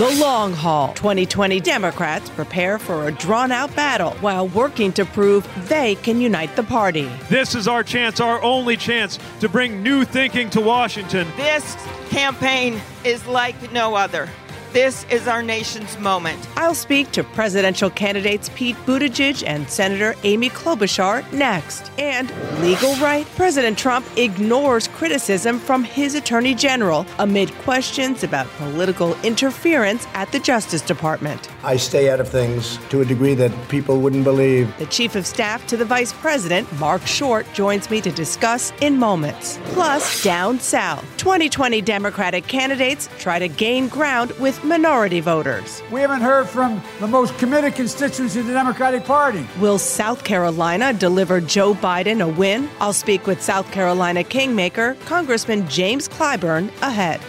the long haul. 2020 Democrats prepare for a drawn-out battle while working to prove they can unite the party. This is our chance, our only chance, to bring new thinking to Washington. This campaign is like no other. This is our nation's moment. I'll speak to presidential candidates Pete Buttigieg and Senator Amy Klobuchar next. And legal right? President Trump ignores criticism from his attorney general amid questions about political interference at the Justice Department. I stay out of things to a degree that people wouldn't believe. The chief of staff to the vice president, Mark Short, joins me to discuss in moments. Plus, down south, 2020 Democratic candidates try to gain ground with minority voters. We haven't heard from the most committed constituents of the Democratic Party. Will South Carolina deliver Joe Biden a win? I'll speak with South Carolina kingmaker Congressman James Clyburn ahead.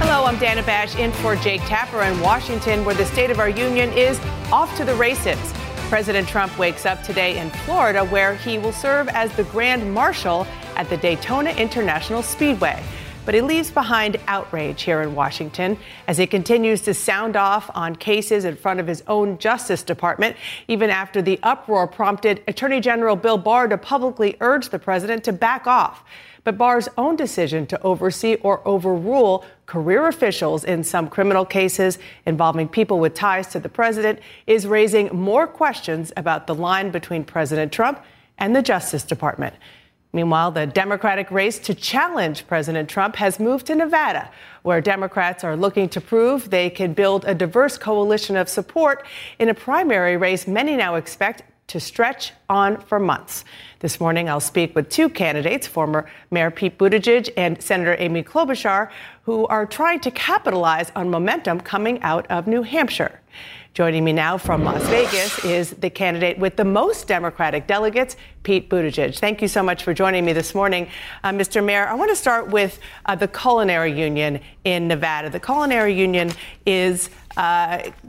Hello, I'm Dana Bash in for Jake Tapper in Washington, where the State of Our Union is off to the races. President Trump wakes up today in Florida, where he will serve as the Grand Marshal at the Daytona International Speedway. But he leaves behind outrage here in Washington as he continues to sound off on cases in front of his own Justice Department, even after the uproar prompted Attorney General Bill Barr to publicly urge the president to back off. But Barr's own decision to oversee or overrule career officials in some criminal cases involving people with ties to the president is raising more questions about the line between President Trump and the Justice Department. Meanwhile, the Democratic race to challenge President Trump has moved to Nevada, where Democrats are looking to prove they can build a diverse coalition of support in a primary race many now expect to stretch on for months. This morning, I'll speak with two candidates, former Mayor Pete Buttigieg and Senator Amy Klobuchar, who are trying to capitalize on momentum coming out of New Hampshire. Joining me now from Las Vegas is the candidate with the most Democratic delegates, Pete Buttigieg. Thank you so much for joining me this morning. Mr. Mayor, I want to start with the Culinary Union in Nevada. The Culinary Union is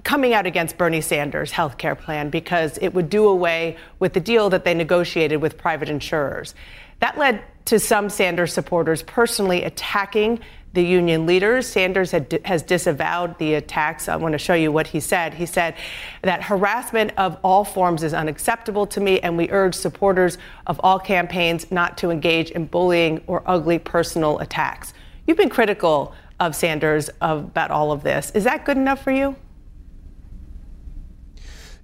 coming out against Bernie Sanders' health care plan because it would do away with the deal that they negotiated with private insurers. That led to some Sanders supporters personally attacking the union leaders. Sanders has disavowed the attacks. I want to show you what he said. He said that harassment of all forms is unacceptable to me, and we urge supporters of all campaigns not to engage in bullying or ugly personal attacks. You've been critical of Sanders about all of this. Is that good enough for you?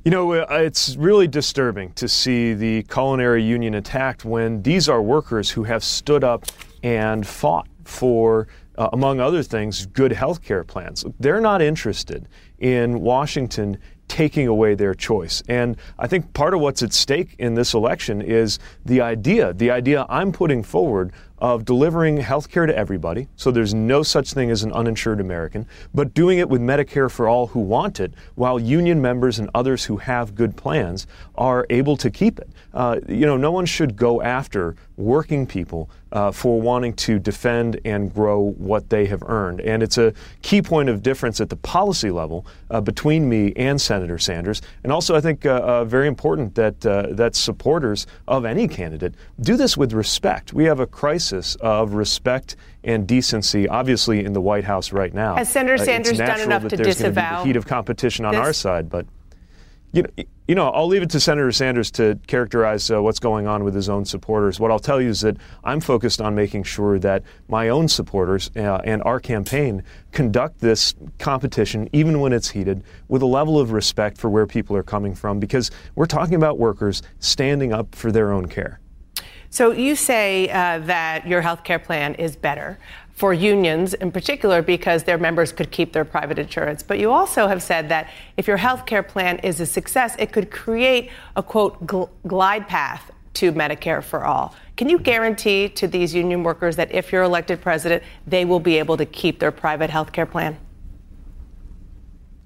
You know, it's really disturbing to see the Culinary Union attacked when these are workers who have stood up and fought for, among other things, good health care plans. They're not interested in Washington taking away their choice. And I think part of what's at stake in this election is the idea I'm putting forward of delivering health care to everybody, so there's no such thing as an uninsured American, but doing it with Medicare for all who want it, while union members and others who have good plans are able to keep it. No one should go after working people for wanting to defend and grow what they have earned. And it's a key point of difference at the policy level between me and Senator Sanders. And also, I think very important that supporters of any candidate do this with respect. We have a crisis of respect and decency, obviously, in the White House right now. Has Senator Sanders done enough to disavow the heat of competition on this? Our side, but you know, I'll leave it to Senator Sanders to characterize what's going on with his own supporters. What I'll tell you is that I'm focused on making sure that my own supporters and our campaign conduct this competition, even when it's heated, with a level of respect for where people are coming from, because we're talking about workers standing up for their own care. So you say that your health care plan is better for unions in particular because their members could keep their private insurance. But you also have said that if your health care plan is a success, it could create a, quote, glide path to Medicare for all. Can you guarantee to these union workers that if you're elected president, they will be able to keep their private health care plan?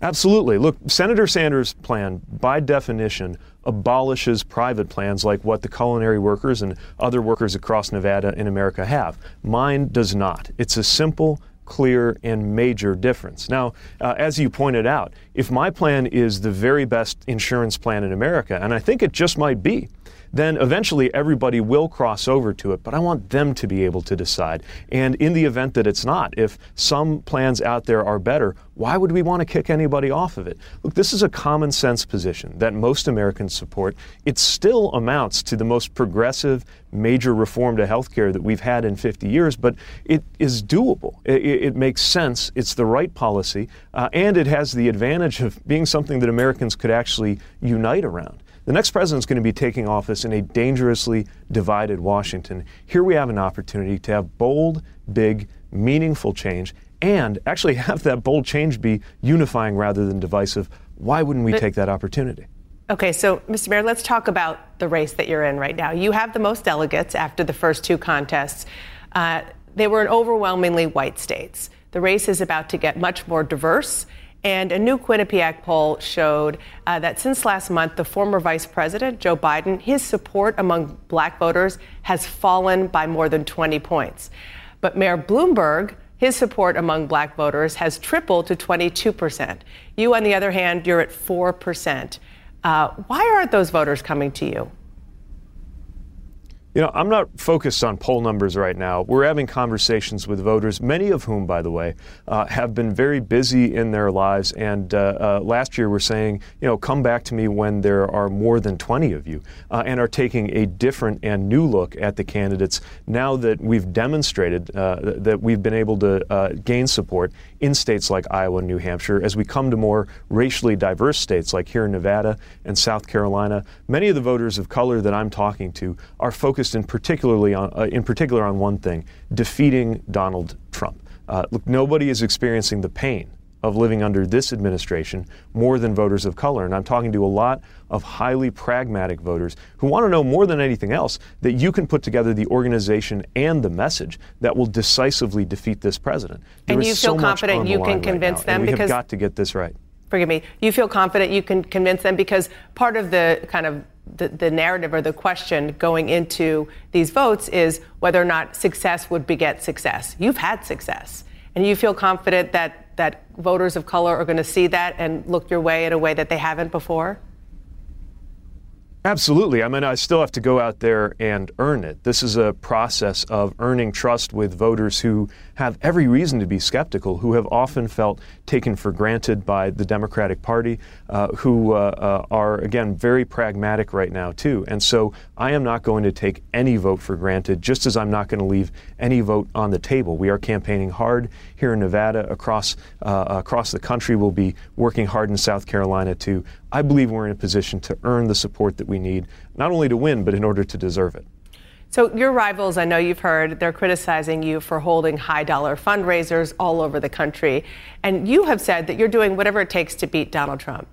Absolutely. Look, Senator Sanders' plan, by definition, abolishes private plans like what the culinary workers and other workers across Nevada and America have. Mine does not. It's a simple, clear, and major difference. Now, as you pointed out, if my plan is the very best insurance plan in America, and I think it just might be, then eventually everybody will cross over to it, but I want them to be able to decide. And in the event that it's not, if some plans out there are better, why would we want to kick anybody off of it? Look, this is a common sense position that most Americans support. It still amounts to the most progressive major reform to healthcare that we've had in 50 years, but it is doable. It makes sense. It's the right policy, and it has the advantage of being something that Americans could actually unite around. The next president's going to be taking office in a dangerously divided Washington. Here we have an opportunity to have bold, big, meaningful change, and actually have that bold change be unifying rather than divisive. Why wouldn't we take that opportunity? Okay, so, Mr. Mayor, let's talk about the race that you're in right now. You have the most delegates after the first two contests. They were in overwhelmingly white states. The race is about to get much more diverse. And a new Quinnipiac poll showed that since last month, the former Vice President, Joe Biden, his support among black voters has fallen by more than 20 points. But Mayor Bloomberg, his support among black voters has tripled to 22%. You, on the other hand, you're at 4%. Why aren't those voters coming to you? You know, I'm not focused on poll numbers right now. We're having conversations with voters, many of whom, by the way, have been very busy in their lives. And last year, we're saying, you know, come back to me when there are more than 20 of you, and are taking a different and new look at the candidates now that we've demonstrated that we've been able to gain support in states like Iowa and New Hampshire. As we come to more racially diverse states like here in Nevada and South Carolina, many of the voters of color that I'm talking to are focused in particular on one thing: defeating Donald Trump. Look, nobody is experiencing the pain of living under this administration more than voters of color. And I'm talking to a lot of highly pragmatic voters who want to know more than anything else that you can put together the organization and the message that will decisively defeat this president. And you feel confident you can convince them, because we have got to get this right. Forgive me. You feel confident you can convince them, because part of the kind of the narrative or the question going into these votes is whether or not success would beget success. You've had success, and you feel confident that voters of color are going to see that and look your way in a way that they haven't before? Absolutely. I mean, I still have to go out there and earn it. This is a process of earning trust with voters who have every reason to be skeptical, who have often felt taken for granted by the Democratic Party, who are, again, very pragmatic right now, too. And so I am not going to take any vote for granted, just as I'm not going to leave any vote on the table. We are campaigning hard here in Nevada, across the country. We'll be working hard in South Carolina, too. I believe we're in a position to earn the support that we need, not only to win, but in order to deserve it. So your rivals, I know you've heard, they're criticizing you for holding high-dollar fundraisers all over the country. And you have said that you're doing whatever it takes to beat Donald Trump.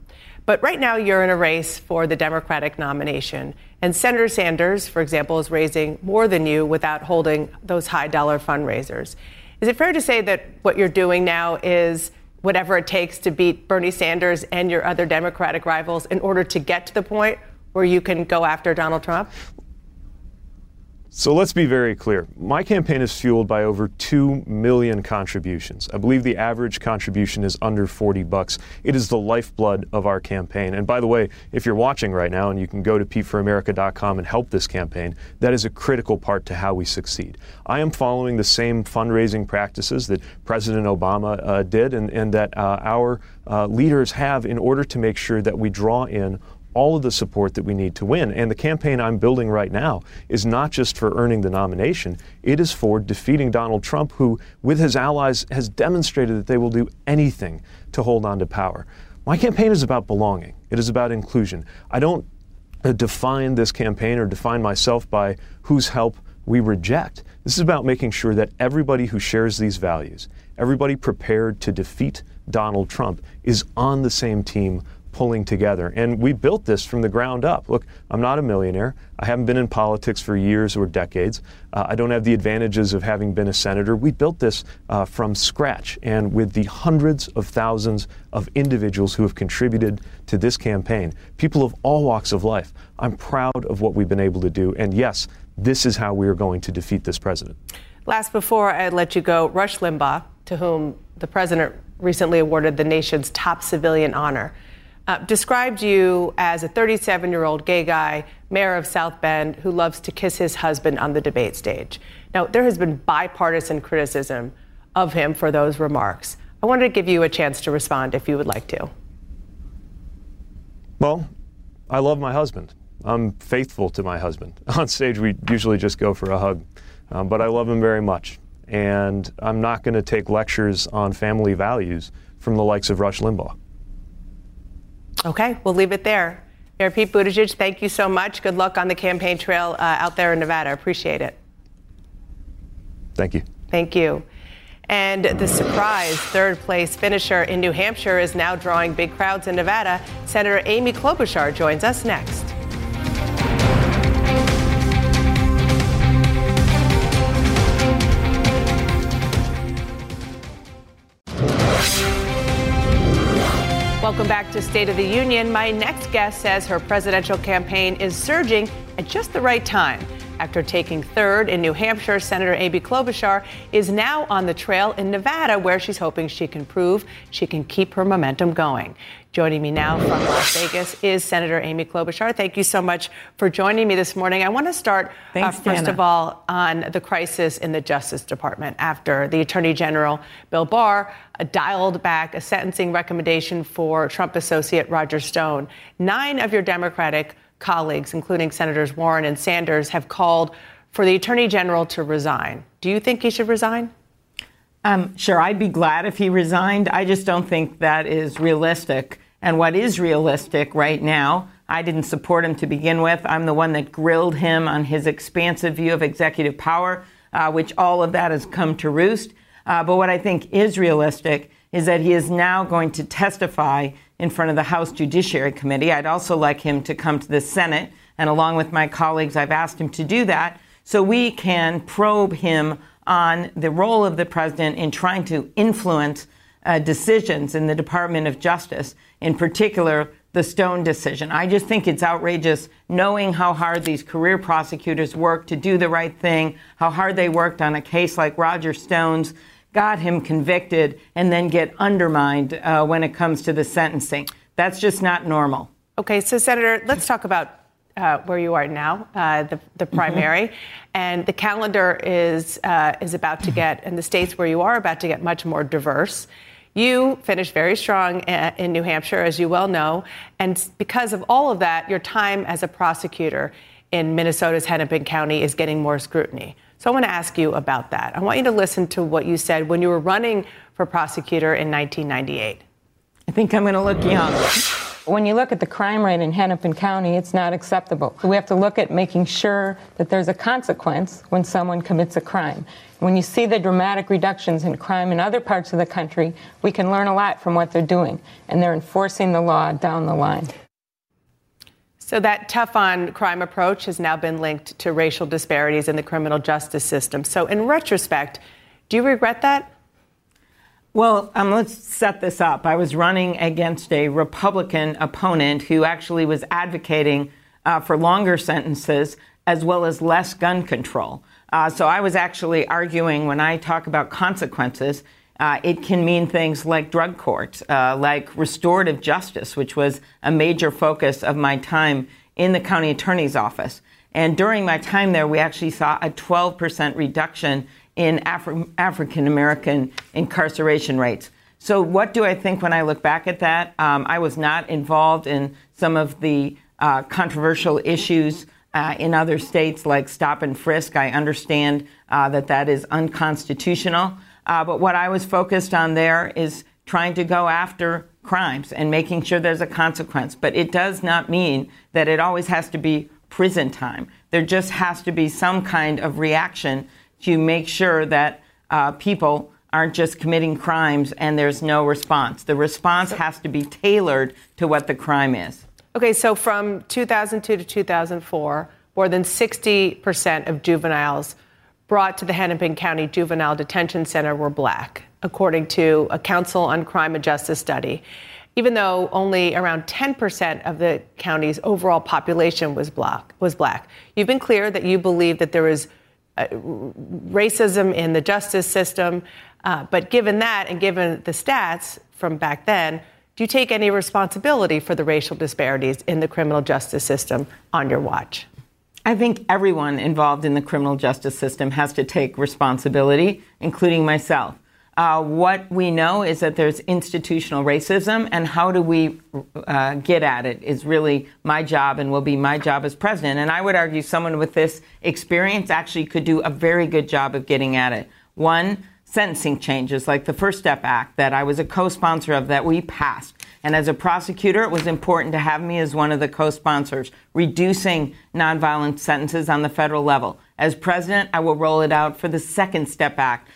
But right now you're in a race for the Democratic nomination. And Senator Sanders, for example, is raising more than you without holding those high-dollar fundraisers. Is it fair to say that what you're doing now is whatever it takes to beat Bernie Sanders and your other Democratic rivals in order to get to the point where you can go after Donald Trump? So let's be very clear. My campaign is fueled by over 2 million contributions. I believe the average contribution is under $40. It is the lifeblood of our campaign. And by the way, if you're watching right now and you can go to PeteForAmerica.com and help this campaign, that is a critical part to how we succeed. I am following the same fundraising practices that President Obama did and that our leaders have in order to make sure that we draw in all of the support that we need to win. And the campaign I'm building right now is not just for earning the nomination, it is for defeating Donald Trump, who, with his allies, has demonstrated that they will do anything to hold on to power. My campaign is about belonging. It is about inclusion. I don't define this campaign or define myself by whose help we reject. This is about making sure that everybody who shares these values, everybody prepared to defeat Donald Trump, is on the same team pulling together. And we built this from the ground up. Look, I'm not a millionaire. I haven't been in politics for years or decades. I don't have the advantages of having been a senator. We built this from scratch, and with the hundreds of thousands of individuals who have contributed to this campaign, people of all walks of life. I'm proud of what we've been able to do. And yes, this is how we are going to defeat this president. Last, before I let you go, Rush Limbaugh, to whom the president recently awarded the nation's top civilian honor, described you as a 37-year-old gay guy mayor of South Bend, who loves to kiss his husband on the debate stage. Now, there has been bipartisan criticism of him for those remarks. I wanted to give you a chance to respond if you would like to. Well, I love my husband. I'm faithful to my husband. On stage, we usually just go for a hug, but I love him very much. And I'm not going to take lectures on family values from the likes of Rush Limbaugh. Okay, we'll leave it there. Mayor Pete Buttigieg, thank you so much. Good luck on the campaign trail out there in Nevada. Appreciate it. Thank you. Thank you. And the surprise third-place finisher in New Hampshire is now drawing big crowds in Nevada. Senator Amy Klobuchar joins us next. Welcome back to State of the Union. My next guest says her presidential campaign is surging at just the right time. After taking third in New Hampshire, Senator Amy Klobuchar is now on the trail in Nevada, where she's hoping she can prove she can keep her momentum going. Joining me now from Las Vegas is Senator Amy Klobuchar. Thank you so much for joining me this morning. I want to start, first of all, on the crisis in the Justice Department after the Attorney General Bill Barr dialed back a sentencing recommendation for Trump associate Roger Stone. 9 of your Democratic colleagues, including Senators Warren and Sanders, have called for the Attorney General to resign. Do you think he should resign? Sure, I'd be glad if he resigned. I just don't think that is realistic. And what is realistic right now, I didn't support him to begin with. I'm the one that grilled him on his expansive view of executive power, which all of that has come to roost. But what I think is realistic is that he is now going to testify in front of the House Judiciary Committee. I'd also like him to come to the Senate, and along with my colleagues, I've asked him to do that so we can probe him on the role of the president in trying to influence decisions in the Department of Justice, in particular the Stone decision. I just think it's outrageous, knowing how hard these career prosecutors work to do the right thing, how hard they worked on a case like Roger Stone's, got him convicted, and then get undermined when it comes to the sentencing. That's just not normal. Okay, so Senator, let's talk about where you are now, the primary. And the calendar is about to get, and the states where you are about to get, much more diverse. You finished very strong in New Hampshire, as you well know. And because of all of that, your time as a prosecutor in Minnesota's Hennepin County is getting more scrutiny. So I want to ask you about that. I want you to listen to what you said when you were running for prosecutor in 1998. I think I'm going to look young. When you look at the crime rate in Hennepin County, it's not acceptable. We have to look at making sure that there's a consequence when someone commits a crime. When you see the dramatic reductions in crime in other parts of the country, we can learn a lot from what they're doing, and they're enforcing the law down the line. So that tough-on-crime approach has now been linked to racial disparities in the criminal justice system. So in retrospect, do you regret that? Well, let's set this up. I was running against a Republican opponent who actually was advocating for longer sentences as well as less gun control. So I was actually arguing, when I talk about consequences, it can mean things like drug courts, like restorative justice, which was a major focus of my time in the county attorney's office. And during my time there, we actually saw a 12% reduction in African-American incarceration rates. So what do I think when I look back at that? I was not involved in some of the controversial issues in other states like stop and frisk. I understand that is unconstitutional. But what I was focused on there is trying to go after crimes and making sure there's a consequence. But it does not mean that it always has to be prison time. There just has to be some kind of reaction to make sure that people aren't just committing crimes and there's no response. The response has to be tailored to what the crime is. Okay, so from 2002 to 2004, more than 60% of juveniles brought to the Hennepin County Juvenile Detention Center were black, according to a Council on Crime and Justice study, even though only around 10% of the county's overall population was black. You've been clear that you believe that there is racism in the justice system. But given that, and given the stats from back then, Do you take any responsibility for the racial disparities in the criminal justice system on your watch? I think everyone involved in the criminal justice system has to take responsibility, including myself. What we know is that there's institutional racism, and how do we get at it is really my job and will be my job as president. And I would argue someone with this experience actually could do a very good job of getting at it. One, sentencing changes like the First Step Act that I was a co-sponsor of that we passed. And as a prosecutor, it was important to have me as one of the co-sponsors, reducing nonviolent sentences on the federal level. As president, I will roll it out for the Second Step Act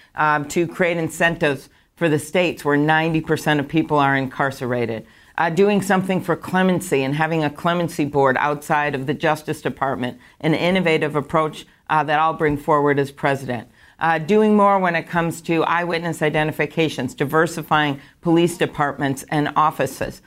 to create incentives for the states where 90% of people are incarcerated. Doing something for clemency and having a clemency board outside of the Justice Department, an innovative approach that I'll bring forward as president. Doing more when it comes to eyewitness identifications, diversifying police departments and offices,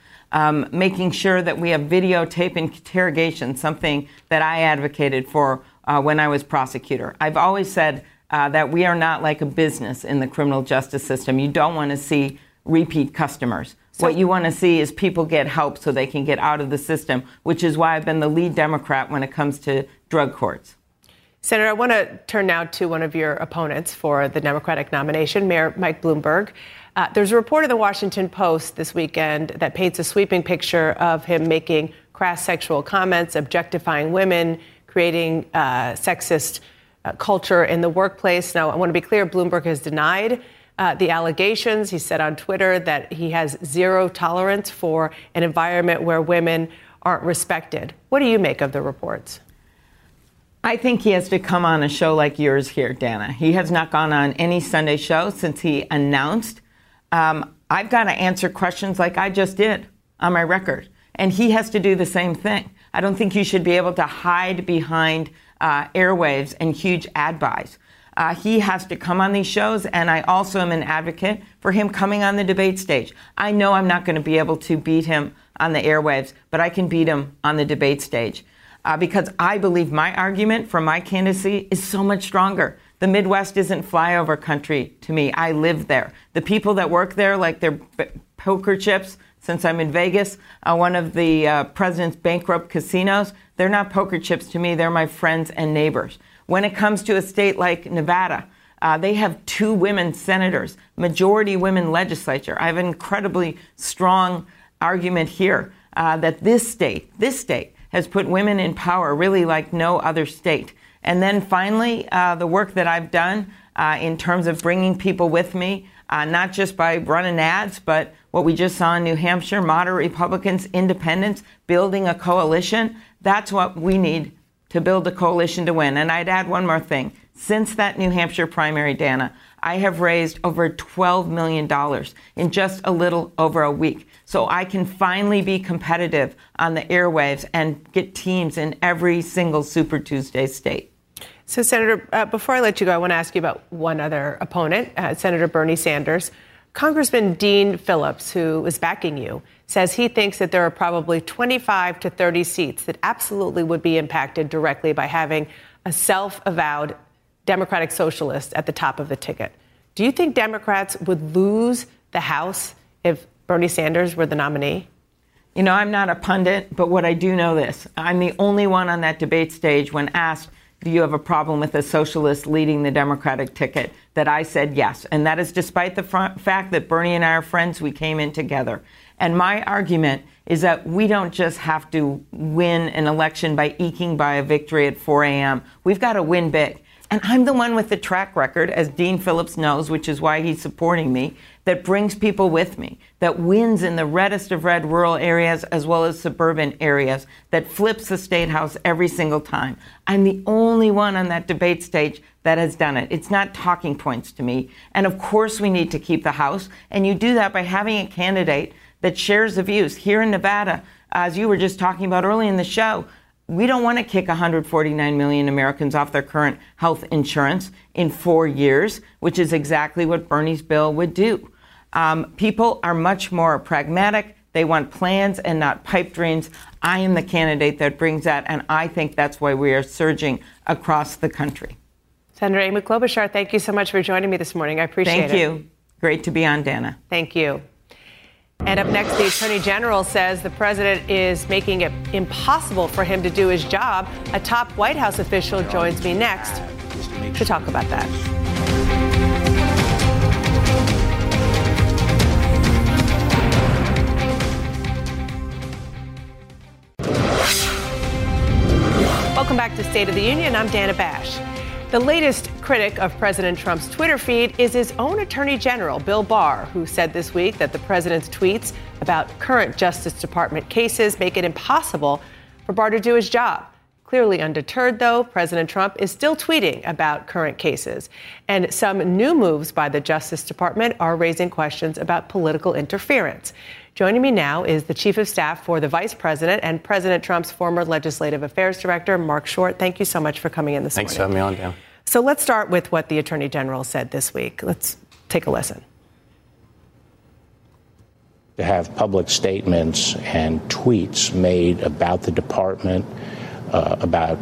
making sure that we have videotape interrogation, something that I advocated for when I was prosecutor. I've always said that we are not like a business in the criminal justice system. You don't want to see repeat customers. So what you want to see is people get help so they can get out of the system, which is why I've been the lead Democrat when it comes to drug courts. Senator, I want to turn now to one of your opponents for the Democratic nomination, Mayor Mike Bloomberg. There's a report in the Washington Post this weekend that paints a sweeping picture of him making crass sexual comments, objectifying women, creating sexist culture in the workplace. Now, I want to be clear, Bloomberg has denied the allegations. He said on Twitter that he has zero tolerance for an environment where women aren't respected. What do you make of the reports? I think he has to come on a show like yours here, Dana. He has not gone on any Sunday show since he announced. I've got to answer questions like I just did on my record. And he has to do the same thing. I don't think you should be able to hide behind airwaves and huge ad buys. He has to come on these shows, and I also am an advocate for him coming on the debate stage. I know I'm not going to be able to beat him on the airwaves, but I can beat him on the debate stage. Because I believe my argument for my candidacy is so much stronger. The Midwest isn't flyover country to me. I live there. The people that work there, like their poker chips, since I'm in Vegas, one of the president's bankrupt casinos, they're not poker chips to me. They're my friends and neighbors. When it comes to a state like Nevada, they have 2 women senators, majority women legislature. I have an incredibly strong argument here that this state, has put women in power really like no other state. And then finally, the work that I've done in terms of bringing people with me, not just by running ads, but what we just saw in New Hampshire, moderate Republicans, independents, building a coalition. That's what we need to build a coalition to win. And I'd add one more thing. Since that New Hampshire primary, Dana, I have raised over $12 million in just a little over a week. So I can finally be competitive on the airwaves and get teams in every single Super Tuesday state. So, Senator, before I let you go, I want to ask you about one other opponent, Senator Bernie Sanders. Congressman Dean Phillips, who is backing you, says he thinks that there are probably 25 to 30 seats that absolutely would be impacted directly by having a self-avowed Democratic socialist at the top of the ticket. Do you think Democrats would lose the House if Bernie Sanders were the nominee? You know, I'm not a pundit, but what I do know this. I'm the only one on that debate stage when asked, do you have a problem with a socialist leading the Democratic ticket, that I said yes. And that is despite the fact that Bernie and I are friends, we came in together. And my argument is that we don't just have to win an election by eking by a victory at 4 a.m. We've got to win big. And I'm the one with the track record, as Dean Phillips knows, which is why he's supporting me, that brings people with me, that wins in the reddest of red rural areas as well as suburban areas, that flips the state house every single time. I'm the only one on that debate stage that has done it. It's not talking points to me. And of course we need to keep the House. And you do that by having a candidate that shares the views. Here in Nevada, as you were just talking about early in the show, we don't want to kick 149 million Americans off their current health insurance in 4 years, which is exactly what Bernie's bill would do. People are much more pragmatic. They want plans and not pipe dreams. I am the candidate that brings that, and I think that's why we are surging across the country. Senator Amy Klobuchar, thank you so much for joining me this morning. I appreciate it. Thank you. Great to be on, Dana. Thank you. And up next, the Attorney General says the president is making it impossible for him to do his job. A top White House official joins me next to talk about that. Welcome back to State of the Union. I'm Dana Bash. The latest critic of President Trump's Twitter feed is his own Attorney General, Bill Barr, who said this week that the president's tweets about current Justice Department cases make it impossible for Barr to do his job. Clearly undeterred, though, President Trump is still tweeting about current cases. And some new moves by the Justice Department are raising questions about political interference. Joining me now is the Chief of Staff for the Vice President and President Trump's former Legislative Affairs Director, Mark Short. Thank you so much for coming in this morning. Thanks for having me on, Dan. So let's start with what the Attorney General said this week. Let's take a listen. To have public statements and tweets made about the department, about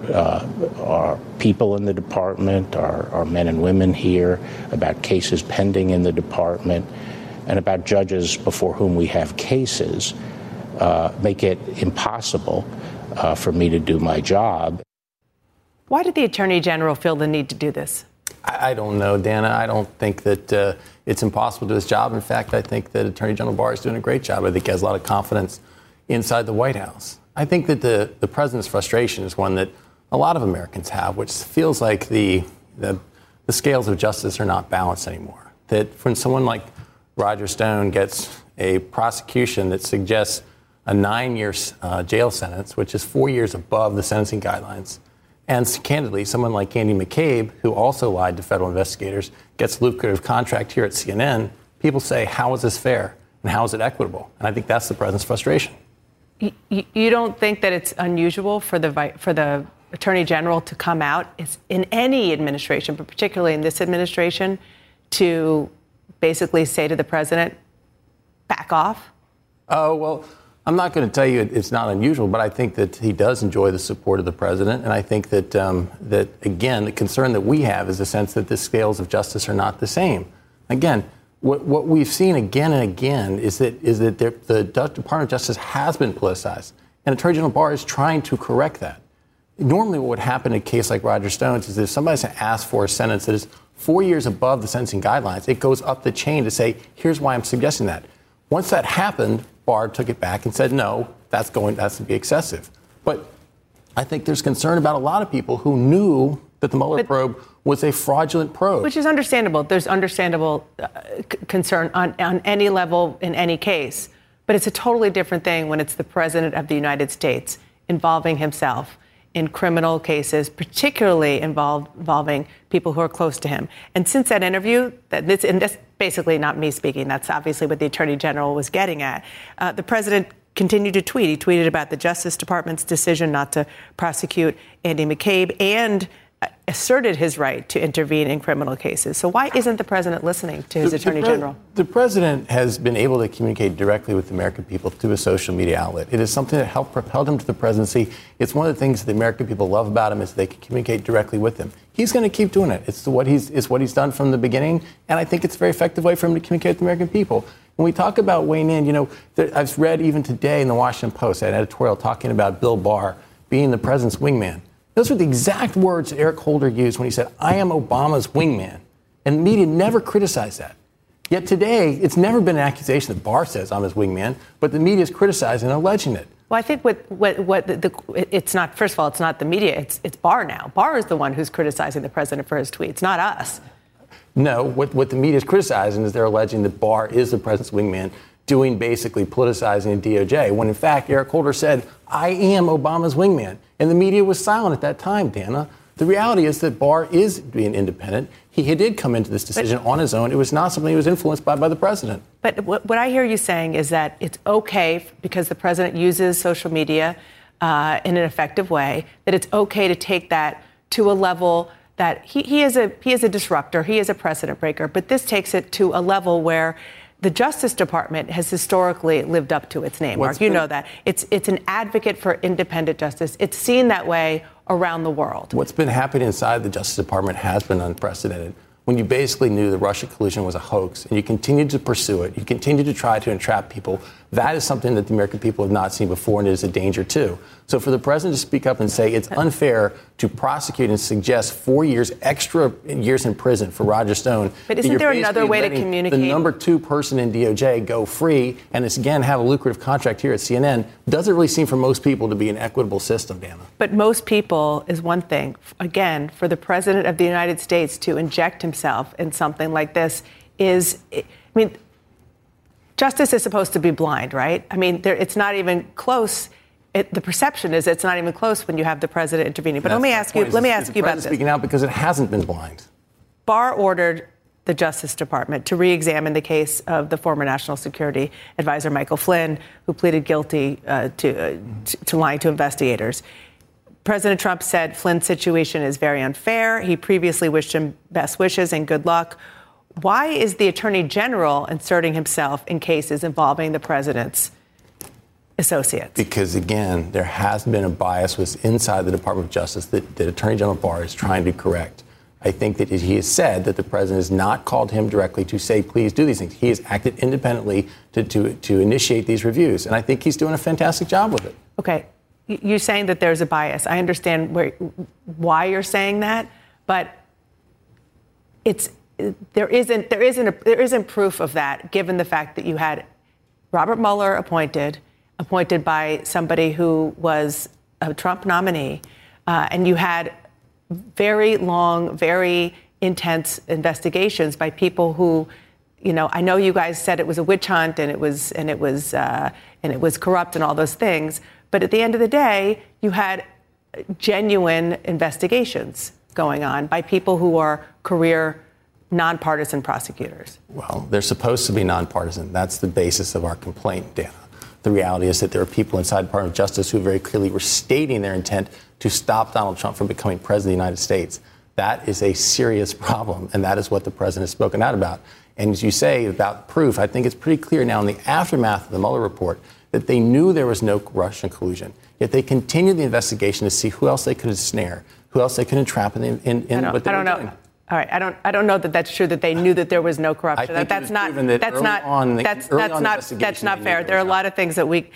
our people in the department, our men and women here, about cases pending in the department, and about judges before whom we have cases, make it impossible for me to do my job. Why did the Attorney General feel the need to do this? I don't know, Dana. I don't think that it's impossible to do his job. In fact, I think that Attorney General Barr is doing a great job. I think he has a lot of confidence inside the White House. I think that the president's frustration is one that a lot of Americans have, which feels like the scales of justice are not balanced anymore. That when someone like Roger Stone gets a prosecution that suggests a 9-year jail sentence, which is 4 years above the sentencing guidelines. And candidly, someone like Andy McCabe, who also lied to federal investigators, gets a lucrative contract here at CNN. People say, how is this fair and how is it equitable? And I think that's the president's frustration. You don't think that it's unusual for the Attorney General to come out in any administration, but particularly in this administration, to basically say to the president, back off? Oh, well, I'm not going to tell you it's not unusual, but I think that he does enjoy the support of the president. And I think that, again, the concern that we have is the sense that the scales of justice are not the same. Again, what we've seen again and again is that the Department of Justice has been politicized. And Attorney General Barr is trying to correct that. Normally what would happen in a case like Roger Stone's is if somebody's asked for a sentence that is 4 years above the sentencing guidelines, it goes up the chain to say, here's why I'm suggesting that. Once that happened, Barr took it back and said, no, that's to be excessive. But I think there's concern about a lot of people who knew that the Mueller probe was a fraudulent probe. Which is understandable. There's understandable concern on any level in any case. But it's a totally different thing when it's the president of the United States involving himself in criminal cases, particularly involving people who are close to him. And since that interview, that's basically not me speaking, that's obviously what the Attorney General was getting at, the president continued to tweet. He tweeted about the Justice Department's decision not to prosecute Andy McCabe and asserted his right to intervene in criminal cases. So why isn't the president listening to his Attorney General? The president has been able to communicate directly with the American people through a social media outlet. It is something that helped propel him to the presidency. It's one of the things that the American people love about him is they can communicate directly with him. He's going to keep doing it. It's what he's done from the beginning, and I think it's a very effective way for him to communicate with the American people. When we talk about weighing in, I've read even today in the Washington Post, I had an editorial talking about Bill Barr being the president's wingman. Those were the exact words that Eric Holder used when he said, I am Obama's wingman. And the media never criticized that. Yet today, it's never been an accusation that Barr says I'm his wingman, but the media is criticizing and alleging it. Well, I think it's not the media, it's Barr now. Barr is the one who's criticizing the president for his tweets, not us. No, what the media is criticizing is they're alleging that Barr is the president's wingman, doing basically politicizing the DOJ, when in fact Eric Holder said, I am Obama's wingman. And the media was silent at that time, Dana. The reality is that Barr is being independent. He did come into this decision on his own. It was not something he was influenced by the president. But what I hear you saying is that it's okay, because the president uses social media in an effective way, that it's okay to take that to a level that he is a disruptor, he is a precedent breaker, but this takes it to a level where the Justice Department has historically lived up to its name, Mark. You know that. It's an advocate for independent justice. It's seen that way around the world. What's been happening inside the Justice Department has been unprecedented. when you basically knew the Russia collusion was a hoax and you continued to pursue it, you continued to try to entrap people, that is something that the American people have not seen before, and it is a danger, too. So for the president to speak up and say it's unfair to prosecute and suggest 4 years, extra years in prison for Roger Stone. But isn't there another way to communicate? The number two person in DOJ go free and it's, again, have a lucrative contract here at CNN doesn't really seem for most people to be an equitable system, Dana. But most people is one thing. Again, for the president of the United States to inject himself in something like this is, I mean, justice is supposed to be blind, right? I mean, it's not even close. The perception is it's not even close when you have the president intervening. But let me ask you about this. Speaking out because it hasn't been blind. Barr ordered the Justice Department to re-examine the case of the former National Security Advisor Michael Flynn, who pleaded guilty to lying to investigators. President Trump said Flynn's situation is very unfair. He previously wished him best wishes and good luck. Why is the Attorney General inserting himself in cases involving the president's associates? Because, again, there has been a bias within inside the Department of Justice that Attorney General Barr is trying to correct. I think that he has said that the president has not called him directly to say, please do these things. He has acted independently to initiate these reviews. And I think he's doing a fantastic job with it. Okay. You're saying that there's a bias. I understand why you're saying that, but there isn't proof of that, given the fact that you had Robert Mueller appointed by somebody who was a Trump nominee, and you had very long, very intense investigations by people who, you know, I know you guys said it was a witch hunt and it was corrupt and all those things. But at the end of the day, you had genuine investigations going on by people who are career nonpartisan prosecutors. Well, they're supposed to be nonpartisan. That's the basis of our complaint, Dana. The reality is that there are people inside the Department of Justice who very clearly were stating their intent to stop Donald Trump from becoming president of the United States. That is a serious problem, and that is what the president has spoken out about. And as you say about proof, I think it's pretty clear now in the aftermath of the Mueller report that they knew there was no Russian collusion, yet they continued the investigation to see who else they could ensnare, who else they could entrap in what they were doing. All right, I don't know that that's true that they knew that there was no corruption. That's not fair. There are a lot of things that we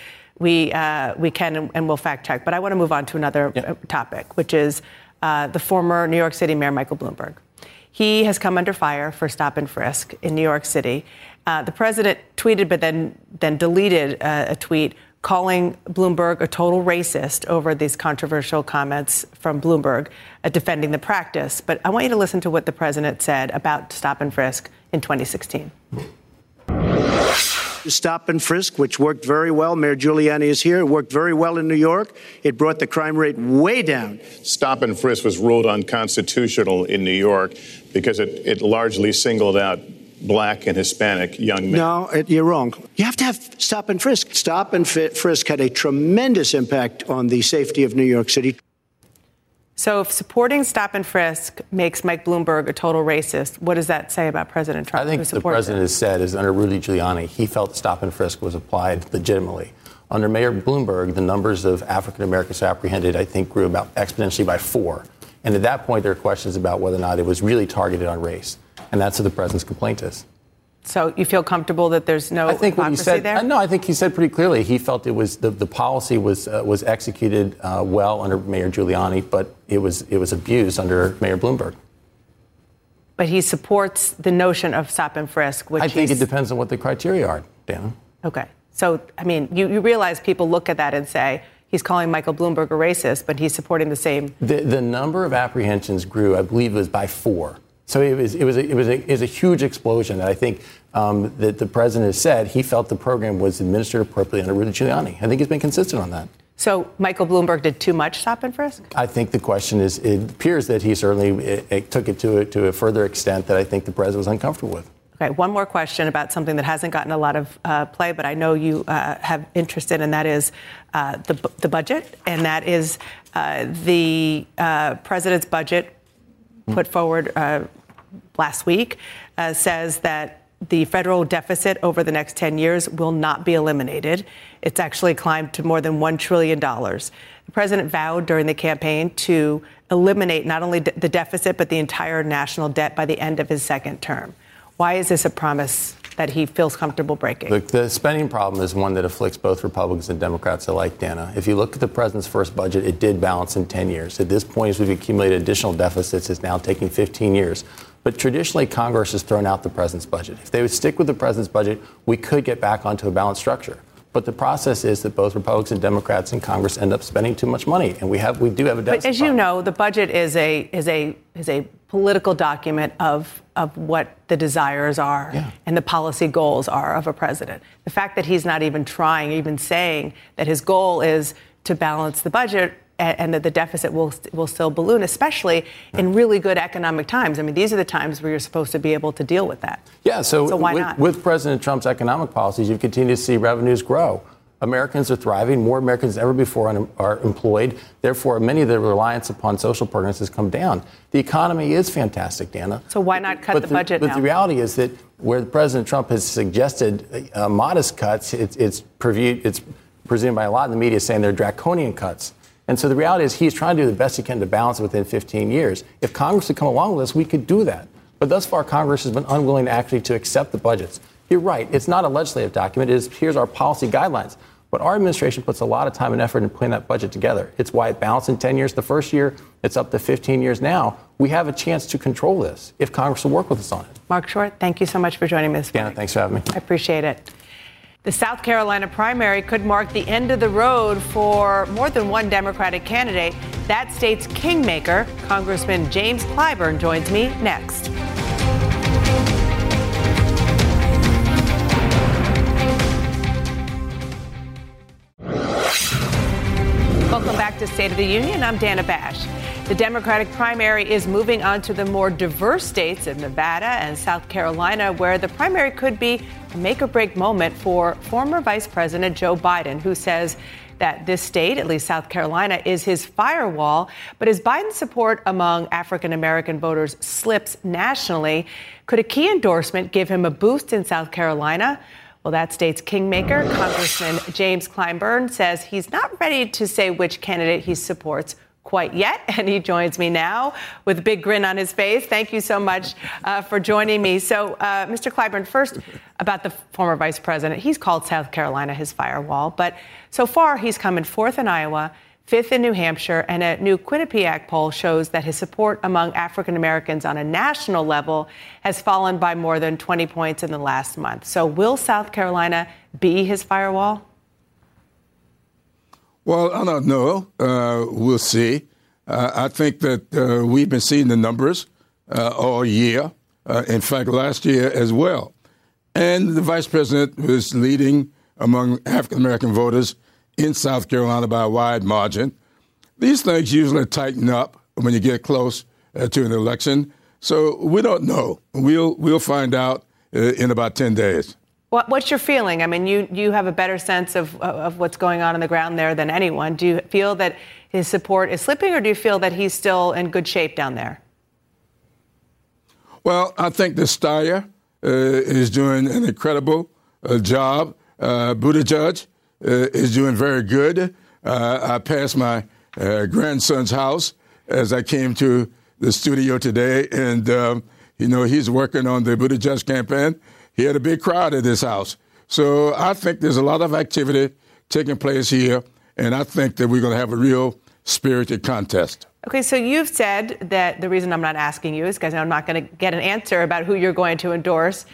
can and will fact check, but I want to move on to another topic, which is the former New York City Mayor Michael Bloomberg. He has come under fire for stop and frisk in New York City. The president tweeted, but then deleted a tweet calling Bloomberg a total racist over these controversial comments from Bloomberg defending the practice. But I want you to listen to what the president said about stop and frisk in 2016. Stop and frisk, which worked very well. Mayor Giuliani is here. It worked very well in New York. It brought the crime rate way down. Stop and frisk was ruled unconstitutional in New York because it largely singled out Black and Hispanic young men. No, you're wrong. You have to have stop and frisk. Stop and frisk had a tremendous impact on the safety of New York City. So if supporting stop and frisk makes Mike Bloomberg a total racist, what does that say about President Trump? I think the president has said is under Rudy Giuliani, he felt stop and frisk was applied legitimately. Under Mayor Bloomberg, the numbers of African Americans apprehended, I think, grew about exponentially by 4. And at that point, there are questions about whether or not it was really targeted on race. And that's what the president's complaint is. So you feel comfortable that there's no hypocrisy there? No, I think he said pretty clearly he felt it was the policy was executed well under Mayor Giuliani, but it was abused under Mayor Bloomberg. But he supports the notion of stop and frisk, which I think it depends on what the criteria are, Dana. Okay. So, I mean, you realize people look at that and say, he's calling Michael Bloomberg a racist, but he's supporting the same. The number of apprehensions grew, I believe, was by 4. So it was a huge explosion that I think that the president has said he felt the program was administered appropriately under Rudy Giuliani. I think he's been consistent on that. So Michael Bloomberg did too much stop and frisk? I think the question is, it appears that he certainly took it to a further extent that I think the president was uncomfortable with. Okay, one more question about something that hasn't gotten a lot of play, but I know you have interest in, and that is the budget, and that is the president's budget put forward last week says that the federal deficit over the next 10 years will not be eliminated. It's actually climbed to more than $1 trillion. The president vowed during the campaign to eliminate not only the deficit, but the entire national debt by the end of his second term. Why is this a promise that he feels comfortable breaking? The spending problem is one that afflicts both Republicans and Democrats alike, Dana. If you look at the president's first budget, it did balance in 10 years. At this point, as we've accumulated additional deficits, it's now taking 15 years. But traditionally, Congress has thrown out the president's budget. If they would stick with the president's budget, we could get back onto a balanced structure. But the process is that both Republicans and Democrats in Congress end up spending too much money, and we do have a deficit. But as you know, the budget is a political document of what the desires are and the policy goals are of a president. The fact that he's not even trying, even saying that his goal is to balance the budget and that the deficit will still balloon, especially in really good economic times. I mean, these are the times where you're supposed to be able to deal with that. Yeah, so why not? With President Trump's economic policies, you continue to see revenues grow. Americans are thriving. More Americans than ever before are employed. Therefore, many of the reliance upon social programs has come down. The economy is fantastic, Dana. So why not cut the budget now? But the reality is that where President Trump has suggested modest cuts, it's presumed by a lot in the media saying they're draconian cuts. And so the reality is he's trying to do the best he can to balance within 15 years. If Congress would come along with us, we could do that. But thus far, Congress has been unwilling to accept the budgets. You're right. It's not a legislative document. It is, here's our policy guidelines. But our administration puts a lot of time and effort in putting that budget together. It's why it balanced in 10 years the first year. It's up to 15 years now. We have a chance to control this if Congress will work with us on it. Mark Short, thank you so much for joining me this morning. Dana, thanks for having me. I appreciate it. The South Carolina primary could mark the end of the road for more than one Democratic candidate. That state's kingmaker, Congressman James Clyburn, joins me next. Welcome back to State of the Union. I'm Dana Bash. The Democratic primary is moving on to the more diverse states of Nevada and South Carolina, where the primary could be a make-or-break moment for former Vice President Joe Biden, who says that this state, at least South Carolina, is his firewall. But as Biden's support among African-American voters slips nationally, could a key endorsement give him a boost in South Carolina? Well, that state's kingmaker, Congressman James Clyburn, says he's not ready to say which candidate he supports quite yet, and he joins me now with a big grin on his face. Thank you so much for joining me. So, Mr. Clyburn, first about the former vice president. He's called South Carolina his firewall, but so far he's come in fourth in Iowa, fifth in New Hampshire, and a new Quinnipiac poll shows that his support among African Americans on a national level has fallen by more than 20 points in the last month. So will South Carolina be his firewall? Well, I don't know. We'll see. I think that we've been seeing the numbers all year, in fact, last year as well. And the vice president was leading among African-American voters in South Carolina by a wide margin. These things usually tighten up when you get close to an election. So we don't know. We'll find out in about 10 days. What's your feeling? I mean, you have a better sense of what's going on the ground there than anyone. Do you feel that his support is slipping, or do you feel that he's still in good shape down there? Well, I think that Steyer is doing an incredible job. Buttigieg is doing very good. I passed my grandson's house as I came to the studio today, and he's working on the Buttigieg campaign. He had a big crowd at this house. So I think there's a lot of activity taking place here, and I think that we're going to have a real spirited contest. Okay, so you've said that the reason I'm not asking you is because I'm not going to get an answer about who you're going to endorse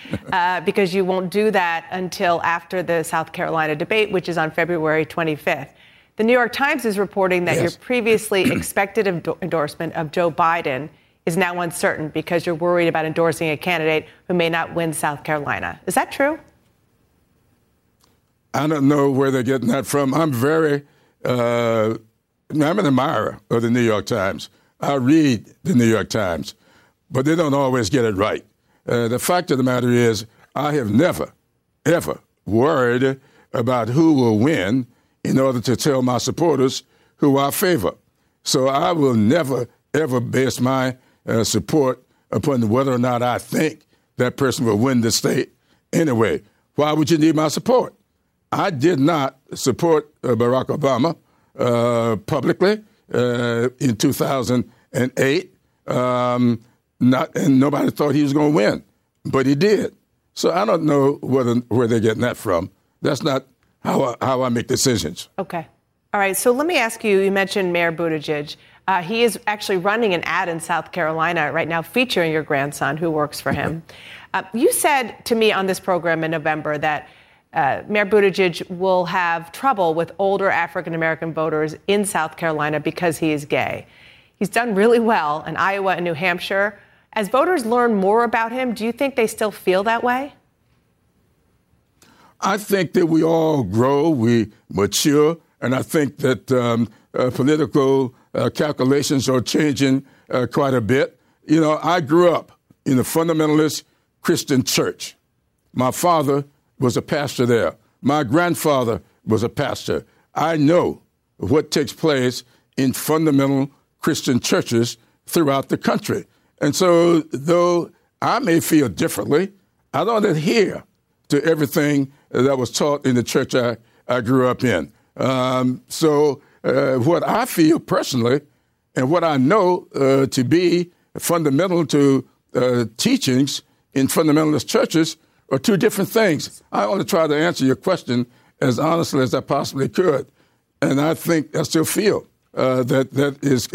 because you won't do that until after the South Carolina debate, which is on February 25th. The New York Times is reporting that your previously expected endorsement of Joe Biden is now uncertain because you're worried about endorsing a candidate who may not win South Carolina. Is that true? I don't know where they're getting that from. I'm an admirer of the New York Times. I read the New York Times, but they don't always get it right. The fact of the matter is I have never, ever worried about who will win in order to tell my supporters who I favor. So I will never, ever base my support upon whether or not I think that person will win the state anyway. Why would you need my support? I did not support Barack Obama publicly in 2008. And nobody thought he was going to win, but he did. So I don't know where they're getting that from. That's not how I make decisions. Okay. All right. So let me ask you, you mentioned Mayor Buttigieg. He is actually running an ad in South Carolina right now featuring your grandson who works for him. You said to me on this program in November that Mayor Buttigieg will have trouble with older African-American voters in South Carolina because he is gay. He's done really well in Iowa and New Hampshire. As voters learn more about him, do you think they still feel that way? I think that we all grow, we mature, and I think that political calculations are changing quite a bit. You know, I grew up in a fundamentalist Christian church. My father was a pastor there. My grandfather was a pastor. I know what takes place in fundamental Christian churches throughout the country. And so, though I may feel differently, I don't adhere to everything that was taught in the church I grew up in. What I feel personally and what I know to be fundamental to teachings in fundamentalist churches are two different things. I want to try to answer your question as honestly as I possibly could. And I think I still feel that is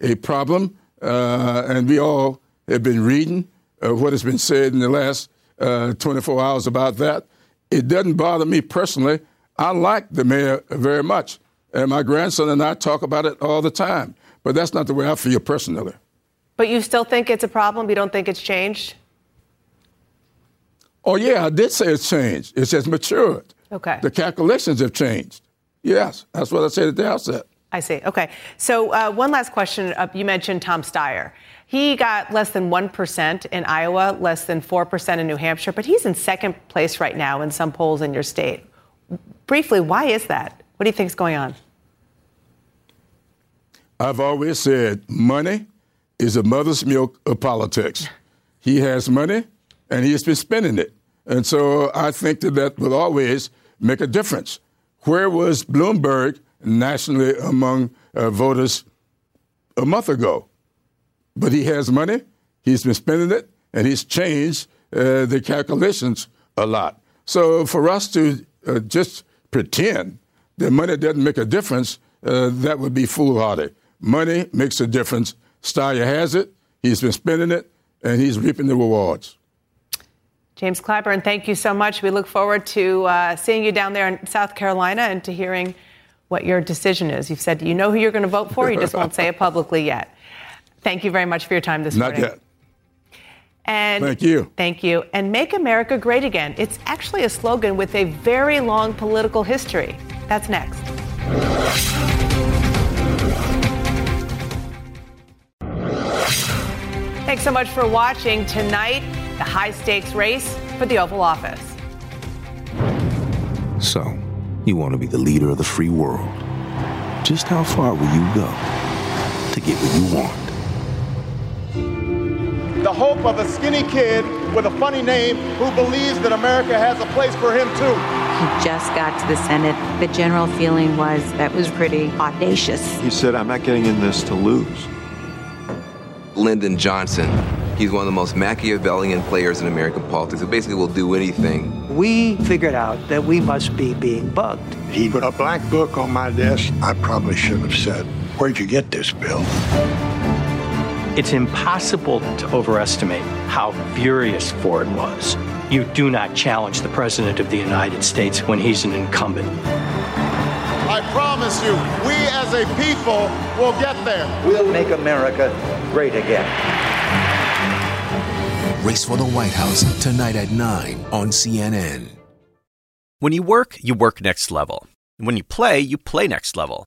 a problem. And we all have been reading what has been said in the last 24 hours about that. It doesn't bother me personally. I like the mayor very much. And my grandson and I talk about it all the time. But that's not the way I feel personally. But you still think it's a problem? You don't think it's changed? Oh, yeah, I did say it's changed. It says matured. Okay. The calculations have changed. Yes, that's what I said at the outset. I see. Okay. So one last question. You mentioned Tom Steyer. He got less than 1% in Iowa, less than 4% in New Hampshire, but he's in second place right now in some polls in your state. Briefly, why is that? What do you think is going on? I've always said money is the mother's milk of politics. He has money, and he has been spending it. And so I think that will always make a difference. Where was Bloomberg nationally among voters a month ago? But he has money, he's been spending it, and he's changed the calculations a lot. So for us to just pretend that money doesn't make a difference, that would be foolhardy. Money makes a difference. Steyer has it, he's been spending it, and he's reaping the rewards. James Clyburn, thank you so much. We look forward to seeing you down there in South Carolina and to hearing what your decision is. You've said you know who you're going to vote for. You just won't say it publicly yet. Thank you very much for your time this morning. Not yet. And thank you. Thank you. And Make America Great Again. It's actually a slogan with a very long political history. That's next. Thanks so much for watching tonight. The high-stakes race for the Oval Office. So, you want to be the leader of the free world. Just how far will you go to get what you want? The hope of a skinny kid with a funny name who believes that America has a place for him, too. He just got to the Senate. The general feeling was that was pretty audacious. He said, I'm not getting in this to lose. Lyndon Johnson. He's one of the most Machiavellian players in American politics who basically will do anything. We figured out that we must be being bugged. He put a black book on my desk. I probably should have said, where'd you get this, Bill? It's impossible to overestimate how furious Ford was. You do not challenge the President of the United States when he's an incumbent. I promise you, we as a people will get there. We'll make America great again. Race for the White House, tonight at 9 on CNN. When you work next level. When you play next level.